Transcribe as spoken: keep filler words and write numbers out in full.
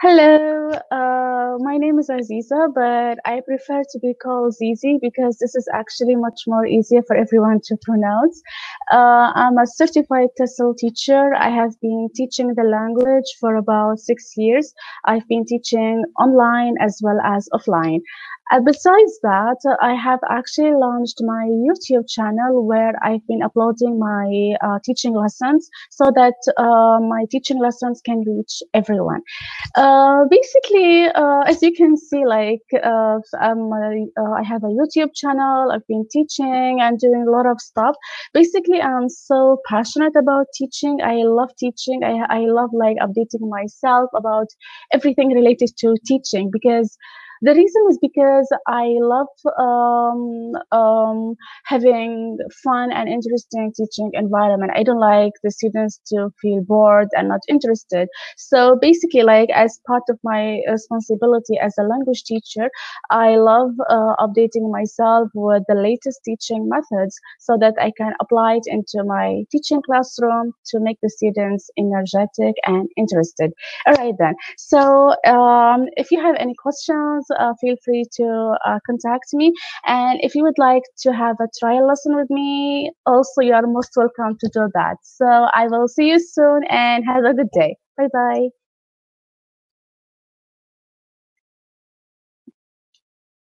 Hello, uh, my name is Aziza, but I prefer to be called Zizi because this is actually much more easier for everyone to pronounce. Uh, I'm a certified TESOL teacher. I have been teaching the language for about six years. I've been teaching online as well as offline. Uh, besides that, I have actually launched my YouTube channel where I've been uploading my uh, teaching lessons so that uh, my teaching lessons can reach everyone. Uh, basically, uh, as you can see, like uh, I'm a, uh, I have a YouTube channel, I've been teaching and doing a lot of stuff. Basically, I'm so passionate about teaching. I love teaching. I, I love like updating myself about everything related to teaching because the reason is because I love um, um, having fun and interesting teaching environment. I don't like the students to feel bored and not interested. So basically, like as part of my responsibility as a language teacher, I love uh, updating myself with the latest teaching methods so that I can apply it into my teaching classroom to make the students energetic and interested. All right then. So um, if you have any questions, Uh, feel free to uh, contact me, and if you would like to have a trial lesson with me also, you are most welcome to do that. So I will see you soon and have a good day. Bye bye.